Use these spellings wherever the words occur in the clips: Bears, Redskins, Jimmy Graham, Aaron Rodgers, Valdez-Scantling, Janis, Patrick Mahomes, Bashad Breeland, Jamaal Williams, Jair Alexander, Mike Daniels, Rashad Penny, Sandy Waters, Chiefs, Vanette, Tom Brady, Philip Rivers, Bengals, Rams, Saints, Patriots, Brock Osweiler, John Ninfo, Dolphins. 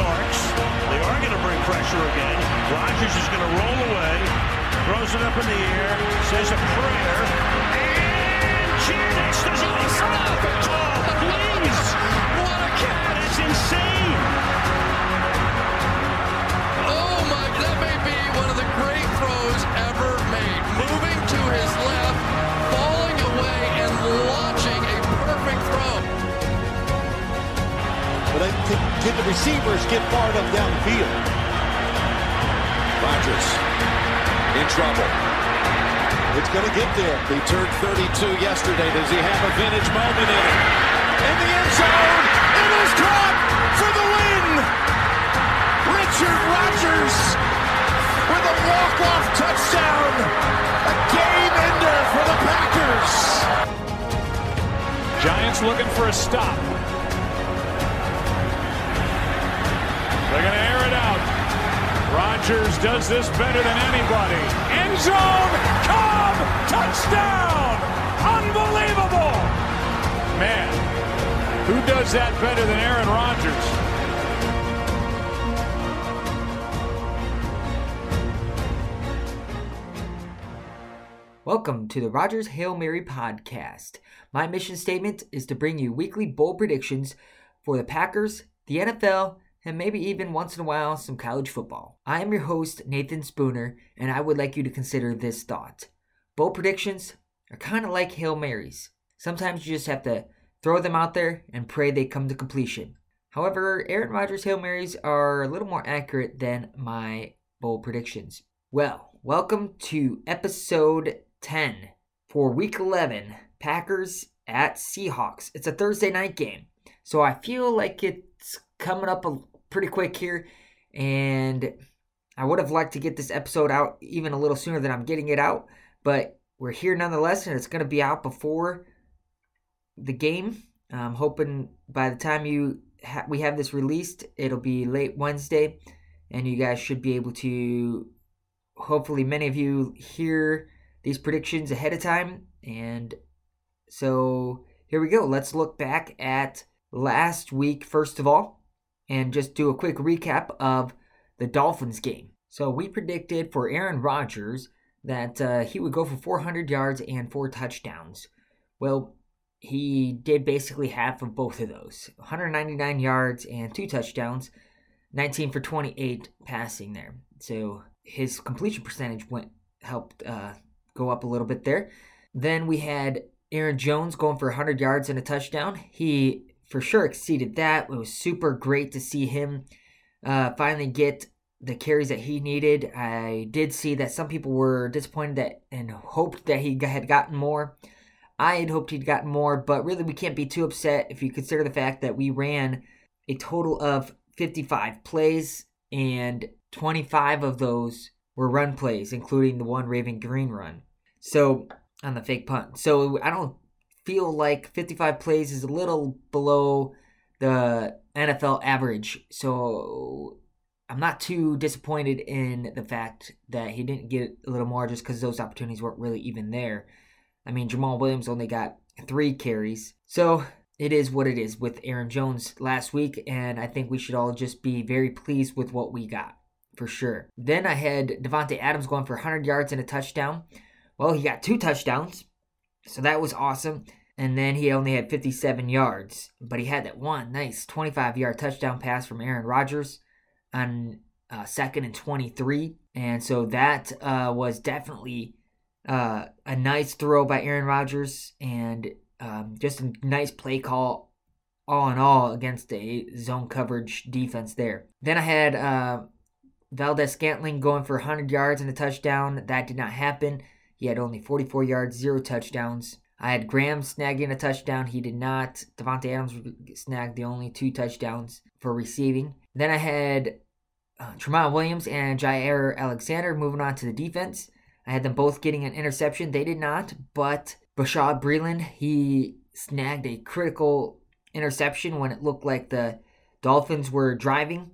Starks. They are going to bring pressure again. Rodgers is going to roll away, throws it up in the air, says a prayer, and Janis does a perfect ball. Please, what a catch! That's insane. Oh my! That may be one of the great throws ever made. Moving to his left, falling away, and launching a perfect throw. But can the receivers get far enough downfield? Rodgers in trouble. It's going to get there. He turned 32 yesterday. Does he have a vintage moment in it? In the end zone, it is caught for the win! Richard Rodgers with a walk-off touchdown. A game-ender for the Packers. Giants looking for a stop. They're going to air it out. Rodgers does this better than anybody. End zone, Cobb, touchdown! Unbelievable! Man, who does that better than Aaron Rodgers? Welcome to the Rodgers Hail Mary podcast. My mission statement is to bring you weekly bold predictions for the Packers, the NFL, and maybe even once in a while some college football. I am your host, Nathan Spooner, and I would like you to consider this thought. Bold predictions are kind of like Hail Marys. Sometimes you just have to throw them out there and pray they come to completion. However, Aaron Rodgers' Hail Marys are a little more accurate than my bold predictions. Well, welcome to episode 10 for week 11, Packers at Seahawks. It's a Thursday night game, so I feel like it's coming up pretty quick here, and I would have liked to get this episode out even a little sooner than I'm getting it out, but we're here nonetheless, and it's going to be out before the game. I'm hoping by the time we have this released, it'll be late Wednesday, and you guys should be able to, hopefully many of you, hear these predictions ahead of time. And so here we go. Let's look back at last week, first of all, and just do a quick recap of the Dolphins game. So we predicted for Aaron Rodgers that he would go for 400 yards and 4 touchdowns. Well, he did basically half of both of those. 199 yards and 2 touchdowns, 19 for 28 passing there. So his completion percentage helped go up a little bit there. Then we had Aaron Jones going for 100 yards and a touchdown. He for sure exceeded that. It was super great to see him finally get the carries that he needed. I did see that some people were disappointed that and hoped that he had gotten more. I had hoped he'd gotten more, but really we can't be too upset if you consider the fact that we ran a total of 55 plays, and 25 of those were run plays, including the one Raven Greene run. So, on the fake punt. So, I don't feel like 55 plays is a little below the NFL average, so I'm not too disappointed in the fact that he didn't get a little more just because those opportunities weren't really even there. I mean, Jamaal Williams only got 3 carries, so it is what it is with Aaron Jones last week, and I think we should all just be very pleased with what we got, for sure. Then I had Davante Adams going for 100 yards and a touchdown. Well, he got 2 touchdowns, so that was awesome. And then he only had 57 yards. But he had that one nice 25-yard touchdown pass from Aaron Rodgers on 2nd and 23. And so that was definitely a nice throw by Aaron Rodgers. And just a nice play call all in all against a zone coverage defense there. Then I had Valdez-Scantling going for 100 yards and a touchdown. That did not happen. He had only 44 yards, 0 touchdowns. I had Graham snagging a touchdown. He did not. Davante Adams snagged the only 2 touchdowns for receiving. Then I had Jamaal Williams and Jair Alexander moving on to the defense. I had them both getting an interception. They did not, but Bashad Breeland, he snagged a critical interception when it looked like the Dolphins were driving,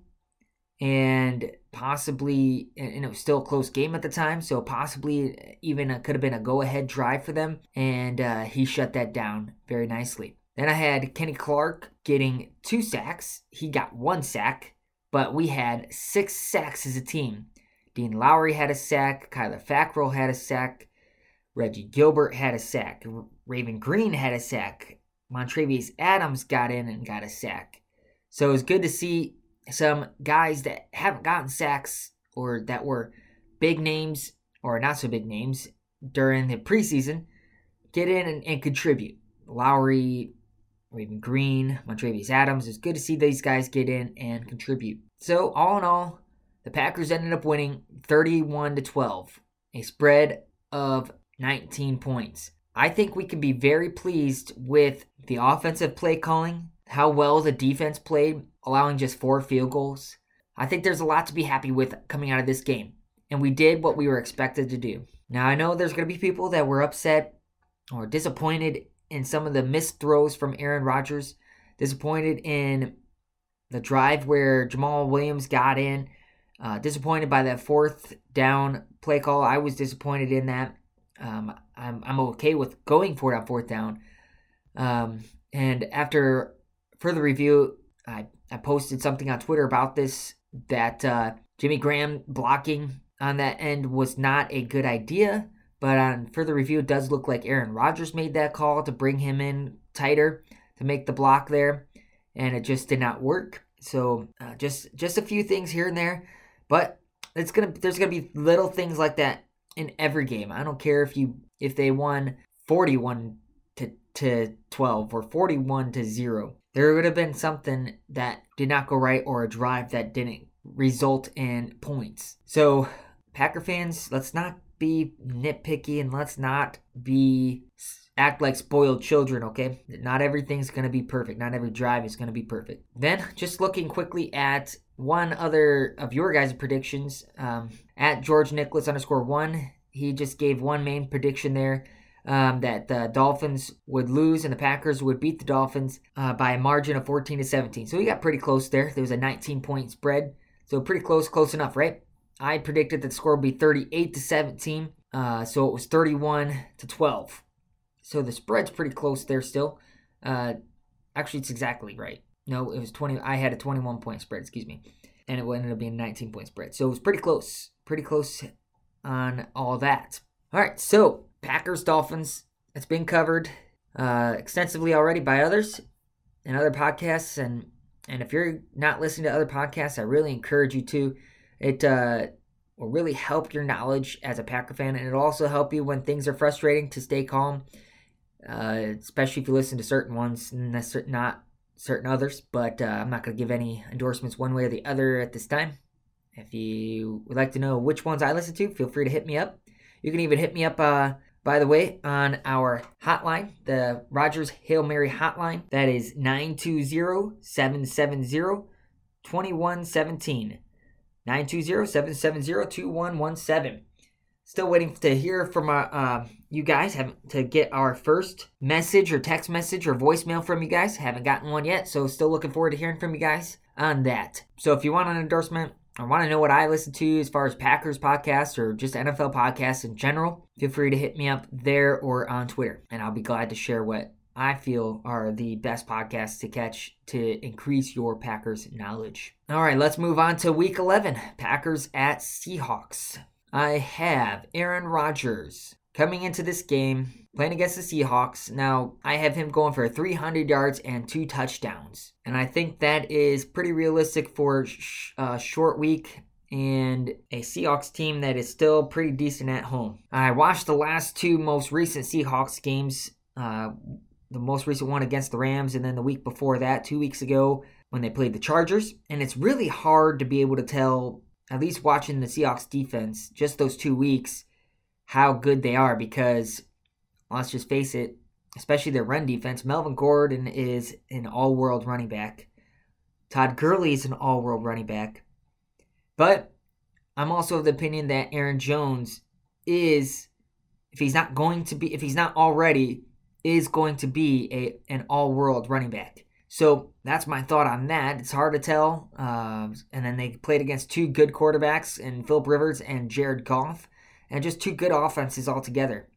and possibly, and it was still a close game at the time, so possibly even could have been a go-ahead drive for them, and he shut that down very nicely. Then I had Kenny Clark getting 2 sacks. He got 1 sack, But we had 6 sacks as a team. Dean Lowry had a sack. Kyler Fackrell had a sack. Reggie Gilbert had a sack. Raven Greene had a sack. Montravius Adams got in and got a sack. So it was good to see some guys that haven't gotten sacks or that were big names or not so big names during the preseason get in and contribute. Lowry, Raven Greene, Montravius Adams. It's good to see these guys get in and contribute. So all in all, the Packers ended up winning 31-12, a spread of 19 points. I think we can be very pleased with the offensive play calling, how well the defense played, allowing just 4 field goals. I think there's a lot to be happy with coming out of this game, and we did what we were expected to do. Now, I know there's going to be people that were upset or disappointed in some of the missed throws from Aaron Rodgers, disappointed in the drive where Jamaal Williams got in, disappointed by that 4th down play call. I was disappointed in that. I'm okay with going for it on 4th down. And after further review, I posted something on Twitter about this, that Jimmy Graham blocking on that end was not a good idea. But on further review, it does look like Aaron Rodgers made that call to bring him in tighter to make the block there, and it just did not work. So just a few things here and there, but there's gonna be little things like that in every game. I don't care if they won 41-12 or 41-0. There would have been something that did not go right or a drive that didn't result in points. So Packer fans, let's not be nitpicky and let's not act like spoiled children, okay? Not everything's going to be perfect. Not every drive is going to be perfect. Then, just looking quickly at one other of your guys' predictions, at GeorgeNicholas_1, he just gave one main prediction there, that the Dolphins would lose and the Packers would beat the Dolphins by a margin of 14-17. So he got pretty close there. There was a 19-point spread. So pretty close enough, right? I predicted that the score would be 38-17, so it was 31-12. So the spread's pretty close there still. Actually, it's exactly right. No, it was 20. I had a 21-point spread, excuse me, and it ended up being a 19-point spread. So it was pretty close on all that. All right, so Packers, Dolphins, it's been covered extensively already by others and other podcasts, and if you're not listening to other podcasts, I really encourage you to. It will really help your knowledge as a Packer fan, and it'll also help you when things are frustrating to stay calm, especially if you listen to certain ones and not certain others. But I'm not going to give any endorsements one way or the other at this time. If you would like to know which ones I listen to, feel free to hit me up. You can even hit me up, by the way, on our hotline, the Rodgers Hail Mary hotline. That is 920-770-2117. 920-770-2117. Still waiting to hear from you guys. To get our first message or text message or voicemail from you guys. Haven't gotten one yet, so still looking forward to hearing from you guys on that. So if you want an endorsement or want to know what I listen to as far as Packers podcasts or just NFL podcasts in general, feel free to hit me up there or on Twitter, and I'll be glad to share what I feel are the best podcasts to catch to increase your Packers knowledge. All right, let's move on to Week 11, Packers at Seahawks. I have Aaron Rodgers coming into this game, playing against the Seahawks. Now, I have him going for 300 yards and 2 touchdowns. And I think that is pretty realistic for a short week and a Seahawks team that is still pretty decent at home. I watched the last 2 most recent Seahawks games, the most recent one against the Rams, and then the week before that, 2 weeks ago, when they played the Chargers. And it's really hard to be able to tell, at least watching the Seahawks defense, just those 2 weeks, how good they are because, let's just face it, especially their run defense, Melvin Gordon is an all-world running back. Todd Gurley is an all-world running back. But I'm also of the opinion that Aaron Jones is, if he's not already, is going to be an all-world running back. So that's my thought on that. It's hard to tell. And then they played against 2 good quarterbacks in Philip Rivers and Jared Goff, and just 2 good offenses altogether.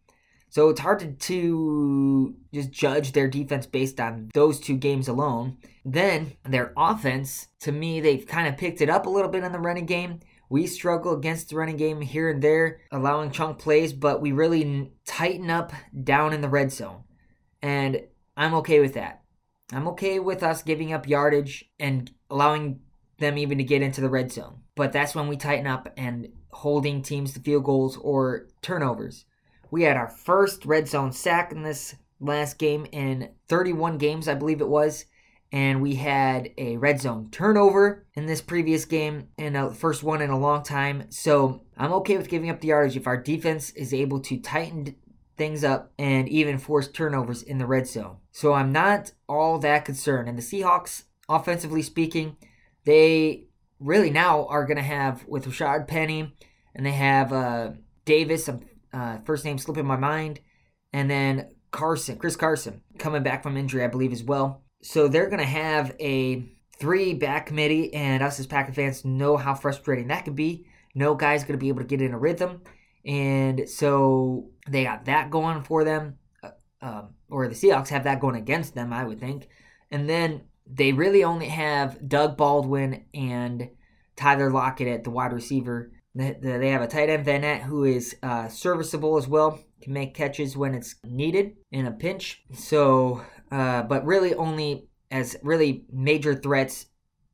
So it's hard to just judge their defense based on those two games alone. Then their offense, to me, they've kind of picked it up a little bit in the running game. We struggle against the running game here and there, allowing chunk plays, but we really tighten up down in the red zone. And I'm okay with that. I'm okay with us giving up yardage and allowing them even to get into the red zone. But that's when we tighten up and holding teams to field goals or turnovers. We had our first red zone sack in this last game in 31 games, I believe it was. And we had a red zone turnover in this previous game and the first one in a long time. So I'm okay with giving up the yardage if our defense is able to tighten things up and even force turnovers in the red zone. So I'm not all that concerned. And the Seahawks, offensively speaking, they really now are going to have, with Rashad Penny, and they have Davis, first name slipping my mind, and then Chris Carson, coming back from injury, I believe, as well. So they're going to have a three-back committee, and us as Packer fans know how frustrating that could be. No guy's going to be able to get in a rhythm, and so they got that going for them, or the Seahawks have that going against them, I would think. And then they really only have Doug Baldwin and Tyler Lockett at the wide receiver. They have a tight end, Vanette, who is serviceable as well. Can make catches when it's needed in a pinch. So, but really only as really major threats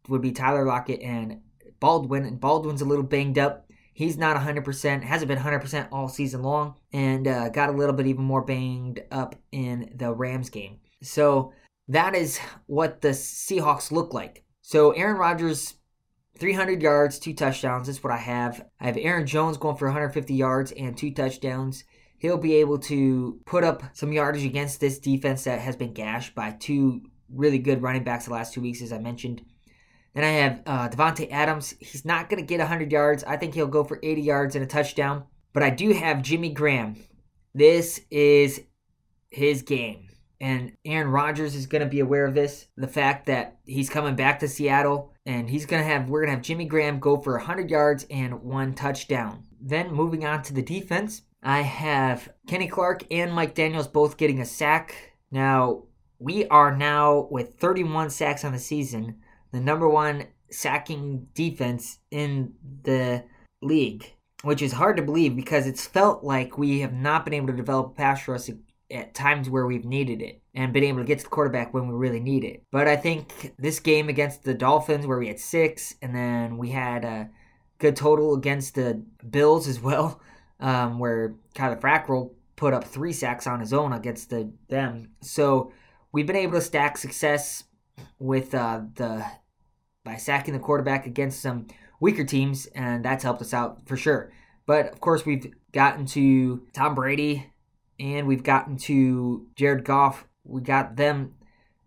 would be Tyler Lockett and Baldwin. And Baldwin's a little banged up. He's not 100%, hasn't been 100% all season long, and got a little bit even more banged up in the Rams game. So that is what the Seahawks look like. So Aaron Rodgers, 300 yards, 2 touchdowns. That's what I have. I have Aaron Jones going for 150 yards and 2 touchdowns. He'll be able to put up some yardage against this defense that has been gashed by 2 really good running backs the last 2 weeks, as I mentioned. Then I have Davante Adams. He's not going to get 100 yards. I think he'll go for 80 yards and a touchdown. But I do have Jimmy Graham. This is his game. And Aaron Rodgers is going to be aware of this. The fact that he's coming back to Seattle. And we're going to have Jimmy Graham go for 100 yards and 1 touchdown. Then moving on to the defense, I have Kenny Clark and Mike Daniels both getting a sack. Now, we are now with 31 sacks on the season, the number 1 sacking defense in the league, which is hard to believe because it's felt like we have not been able to develop a pass rush at times where we've needed it and been able to get to the quarterback when we really need it. But I think this game against the Dolphins where we had 6 and then we had a good total against the Bills as well, where Kyler Fackrell put up 3 sacks on his own against them. So we've been able to stack success with by sacking the quarterback against some weaker teams, and that's helped us out for sure. But of course we've gotten to Tom Brady and we've gotten to Jared Goff. We got them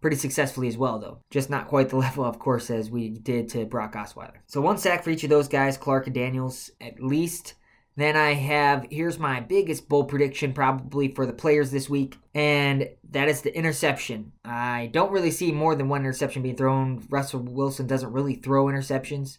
pretty successfully as well, though. Just not quite the level, of course, as we did to Brock Osweiler. So 1 sack for each of those guys, Clark and Daniels at least. Then I have, here's my biggest bold prediction probably for the players this week, and that is the interception. I don't really see more than 1 interception being thrown. Russell Wilson doesn't really throw interceptions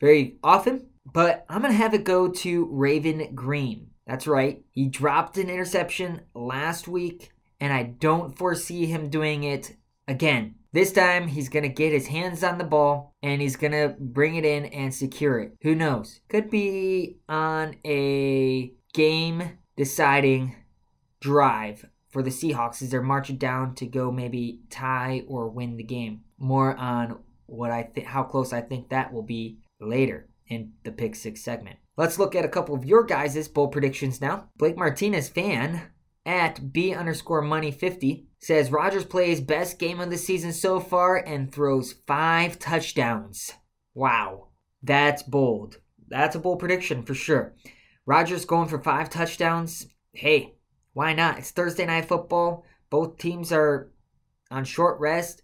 very often, but I'm going to have it go to Raven Greene. That's right. He dropped an interception last week, and I don't foresee him doing it again. This time, he's going to get his hands on the ball, and he's going to bring it in and secure it. Who knows? Could be on a game-deciding drive for the Seahawks as they're marching down to go maybe tie or win the game. More on what how close I think that will be later in the Pick 6 segment. Let's look at a couple of your guys' bold predictions now. Blake Martinez fan at B_money50 says Rodgers plays best game of the season so far and throws 5 touchdowns. Wow, that's bold. That's a bold prediction for sure. Rodgers going for 5 touchdowns. Hey, why not? It's Thursday Night Football. Both teams are on short rest.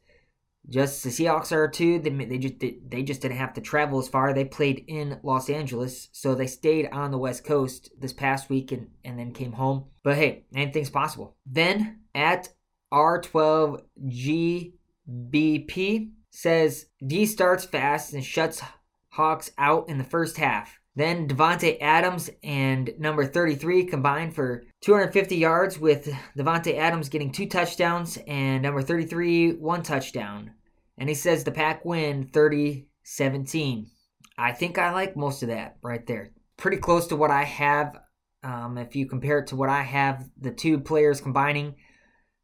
Just the Seahawks are too. They just didn't have to travel as far. They played in Los Angeles, so they stayed on the West Coast this past week and then came home. But hey, anything's possible. Then at R12GBP says D starts fast and shuts Hawks out in the first half. Then Davante Adams and number 33 combined for 250 yards, with Davante Adams getting 2 touchdowns and number 33 1 touchdown. And he says the Pack win 30-17. I think I like most of that right there. Pretty close to what I have. If you compare it to what I have, the two players combining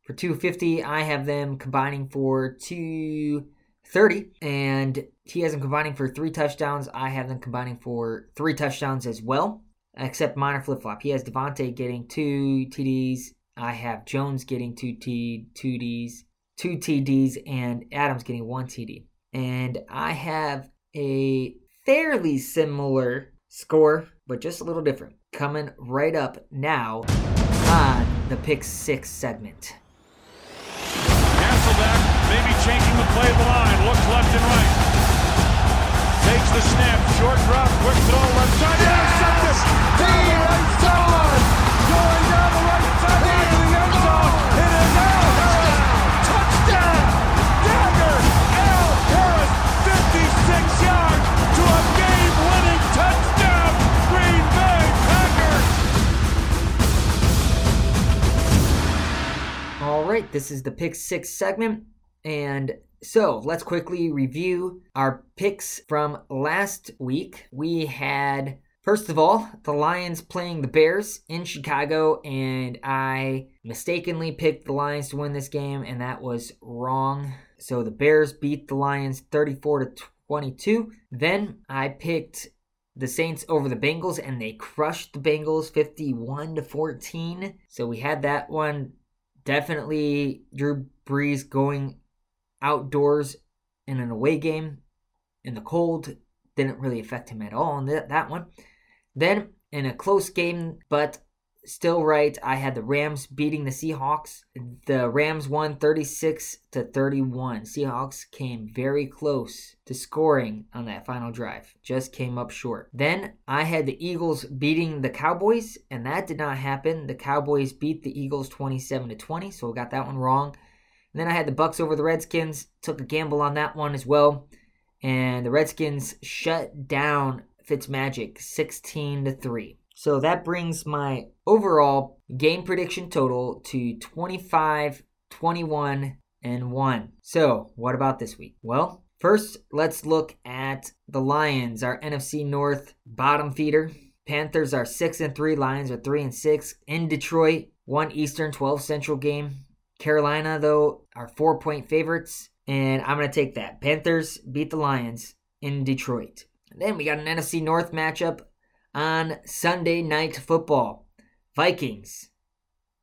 for 250, I have them combining for 230. And he has them combining for 3 touchdowns. I have them combining for 3 touchdowns as well, except minor flip-flop. He has Davante getting 2 TDs. I have Jones getting 2 TDs, and Adams getting 1 TD. And I have a fairly similar score, but just a little different, coming right up now on the Pick 6 segment. Hasselbeck maybe changing the play of the line. Looks left and right. Takes the snap. Short drop. Quick throw. Left side. Intercepted. Going down the right side. Into the end zone. It is Al Harris. Touchdown. Dagger. Al Harris. 56 yards to a game-winning touchdown. Green Bay Packers. All right. This is the Pick 6 segment. And so let's quickly review our picks from last week. We had, first of all, the Lions playing the Bears in Chicago, and I mistakenly picked the Lions to win this game, and that was wrong. So the Bears beat the Lions 34-22. Then I picked the Saints over the Bengals, and they crushed the Bengals 51-14. So we had that one. Definitely Drew Brees going outdoors in an away game in the cold didn't really affect him at all on that one. Then in a close game, but still right, I had the Rams beating the Seahawks. The Rams won 36-31. Seahawks came very close to scoring on that final drive, just came up short. Then I had the Eagles beating the Cowboys, and that did not happen. The Cowboys beat the Eagles 27-20, so we got that one wrong. And then I had the Bucks over the Redskins, took a gamble on that one as well. And the Redskins shut down Fitzmagic 16-3. So that brings my overall game prediction total to 25-21-1. So what about this week? Well, first let's look at the Lions, our NFC North bottom feeder. Panthers are 6-3, Lions are 3-6 in Detroit, 1 Eastern, 12 Central game. Carolina, though, are 4-point favorites, and I'm going to take that. Panthers beat the Lions in Detroit. And then we got an NFC North matchup on Sunday Night Football. Vikings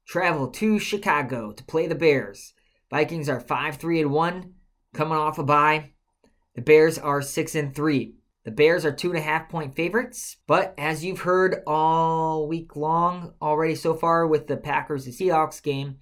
travel to Chicago to play the Bears. Vikings are 5-3-1, coming off a bye. The Bears are 6-3. The Bears are 2.5-point favorites, but as you've heard all week long already so far with the Packers and Seahawks game,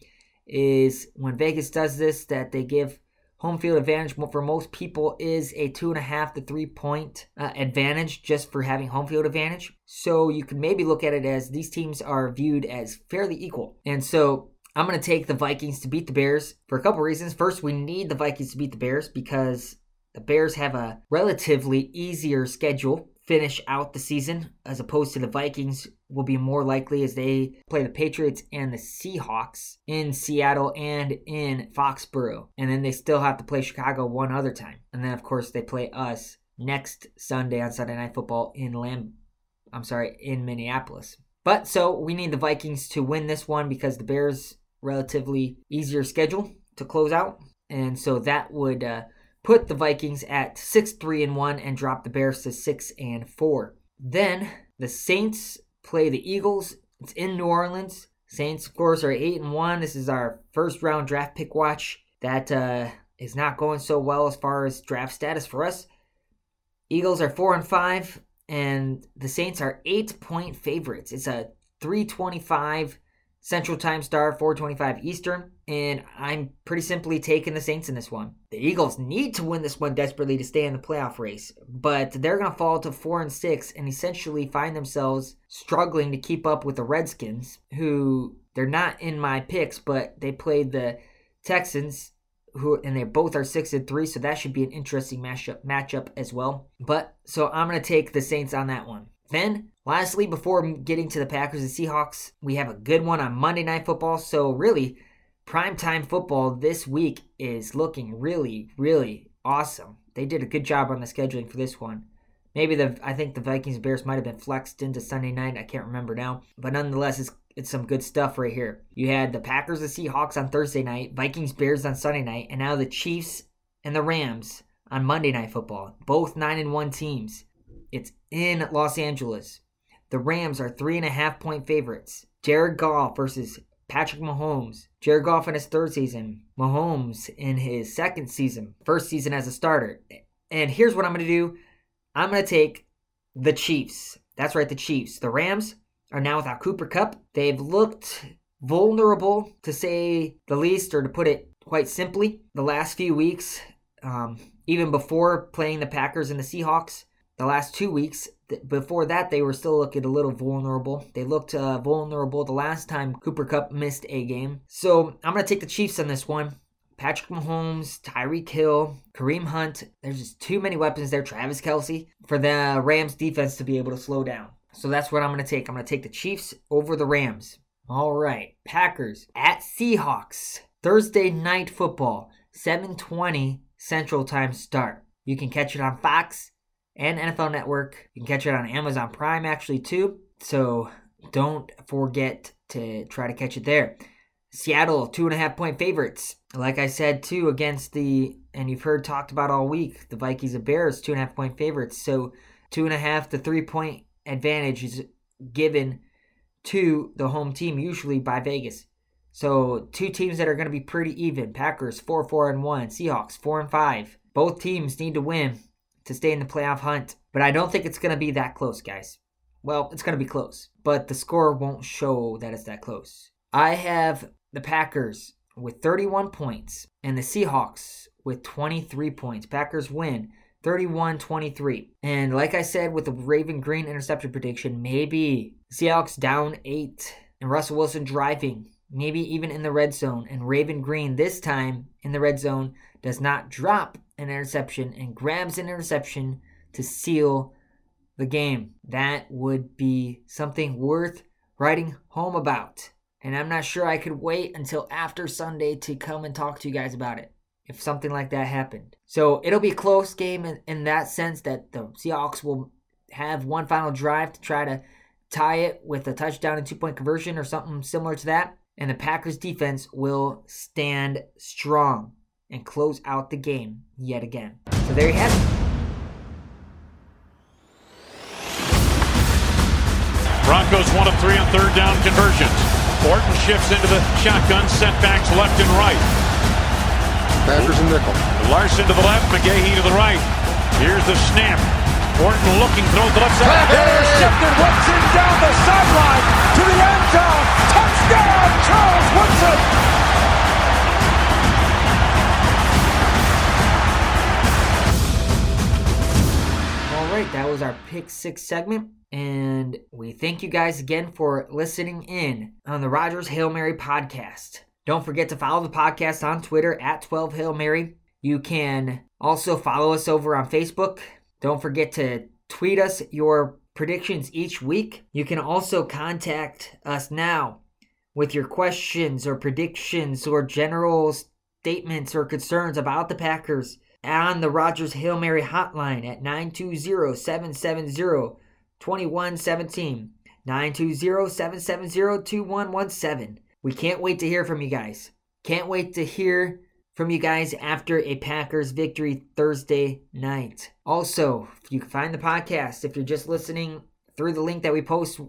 is when Vegas does this, that they give home field advantage for most people is a 2.5 to 3 point advantage just for having home field advantage. So you can maybe look at it as these teams are viewed as fairly equal. And so I'm going to take the Vikings to beat the Bears for a couple reasons. First, we need the Vikings to beat the Bears because the Bears have a relatively easier schedule finish out the season, as opposed to the Vikings will be more likely as they play the Patriots and the Seahawks in Seattle and in Foxborough. And then they still have to play Chicago one other time. And then, of course, they play us next Sunday on Sunday Night Football in Minneapolis. But so we need the Vikings to win this one because the Bears relatively easier schedule to close out. And so that would put the Vikings at 6-3-1 and drop the Bears to 6-4. Then the Saints play the Eagles. It's in New Orleans. Saints, of course, are 8-1. This is our first round draft pick watch. That is not going so well as far as draft status for us. Eagles are 4-5, and the Saints are 8-point favorites. It's a 3:25 Central Time Star, 4:25 Eastern, and I'm pretty simply taking the Saints in this one. The Eagles need to win this one desperately to stay in the playoff race, but they're going to fall to 4-6 and essentially find themselves struggling to keep up with the Redskins, who they're not in my picks, but they played the Texans, and they both are 6-3, so that should be an interesting matchup as well. But so I'm going to take the Saints on that one. Then, lastly, before getting to the Packers and Seahawks, we have a good one on Monday Night Football. So really, primetime football this week is looking really, really awesome. They did a good job on the scheduling for this one. Maybe I think the Vikings and Bears might have been flexed into Sunday night. I can't remember now. But nonetheless, it's some good stuff right here. You had the Packers and Seahawks on Thursday night, Vikings, Bears on Sunday night, and now the Chiefs and the Rams on Monday Night Football. Both 9-1 teams. It's in Los Angeles. The Rams are 3.5-point favorites. Jared Goff versus Patrick Mahomes. Jared Goff in his third season. Mahomes in his second season. First season as a starter. And here's what I'm going to do. I'm going to take the Chiefs. That's right, the Chiefs. The Rams are now without Cooper Kupp. They've looked vulnerable, to say the least, or to put it quite simply, the last few weeks, even before playing the Packers and the Seahawks. The last 2 weeks, before that, they were still looking a little vulnerable. They looked vulnerable the last time Cooper Kupp missed a game. So I'm going to take the Chiefs on this one. Patrick Mahomes, Tyreek Hill, Kareem Hunt. There's just too many weapons there. Travis Kelce for the Rams defense to be able to slow down. So that's what I'm going to take. I'm going to take the Chiefs over the Rams. All right. Packers at Seahawks. Thursday night football. 7:20 Central Time start. You can catch it on Fox and NFL Network. You can catch it on Amazon Prime actually too. So don't forget to try to catch it there. Seattle, 2.5-point favorites. Like I said, too, against and you've heard talked about all week, the Vikings and Bears, 2.5-point favorites. So 2.5 to 3-point advantage is given to the home team, usually by Vegas. So two teams that are going to be pretty even. Packers, 4-4-1. Seahawks, 4-5. Both teams need to win to stay in the playoff hunt. But I don't think it's going to be that close, guys. Well, it's going to be close. But the score won't show that it's that close. I have the Packers with 31 points and the Seahawks with 23 points. Packers win 31-23. And like I said with the Raven Greene interception prediction, maybe Seahawks down 8 and Russell Wilson driving, maybe even in the red zone. And Raven Greene this time in the red zone does not drop an interception and grabs an interception to seal the game. That would be something worth writing home about. And I'm not sure I could wait until after Sunday to come and talk to you guys about it if something like that happened. So it'll be a close game in that sense that the Seahawks will have one final drive to try to tie it with a touchdown and 2-point conversion or something similar to that. And the Packers defense will stand strong and close out the game yet again. So there you have it. Broncos 1 of 3 on third down conversions. Orton shifts into the shotgun, setbacks left and right. Packers and nickel. Larson to the left, McGahee to the right. Here's the snap. Orton looking, throws the left side. Intercepted, Woodson down the sideline to the end zone. Touchdown, Charles Woodson. All right, that was our Pick 6 segment. And we thank you guys again for listening in on the Rodgers Hail Mary podcast. Don't forget to follow the podcast on Twitter at 12 Hail Mary. You can also follow us over on Facebook. Don't forget to tweet us your predictions each week. You can also contact us now with your questions or predictions or general statements or concerns about the Packers on the Rodgers Hail Mary hotline at 920-770-2117 920-770-2117. We can't wait to hear from you guys. Can't wait to hear from you guys after a Packers victory Thursday night. Also, you can find the podcast if you're just listening through the link that we post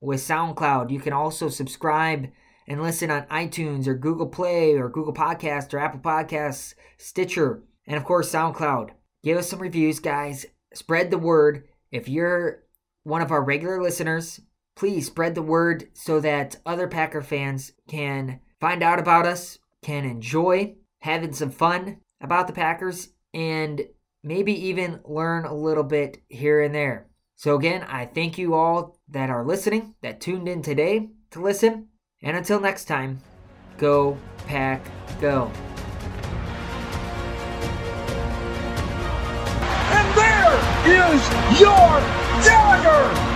with SoundCloud. You can also subscribe and listen on iTunes or Google Play or Google Podcasts or Apple Podcasts, Stitcher, and of course SoundCloud. Give us some reviews, guys. Spread the word. If you're one of our regular listeners, please spread the word so that other Packer fans can find out about us, can enjoy having some fun about the Packers, and maybe even learn a little bit here and there. So again, I thank you all that are listening, that tuned in today to listen. And until next time, go Pack, go. And there! is your dagger!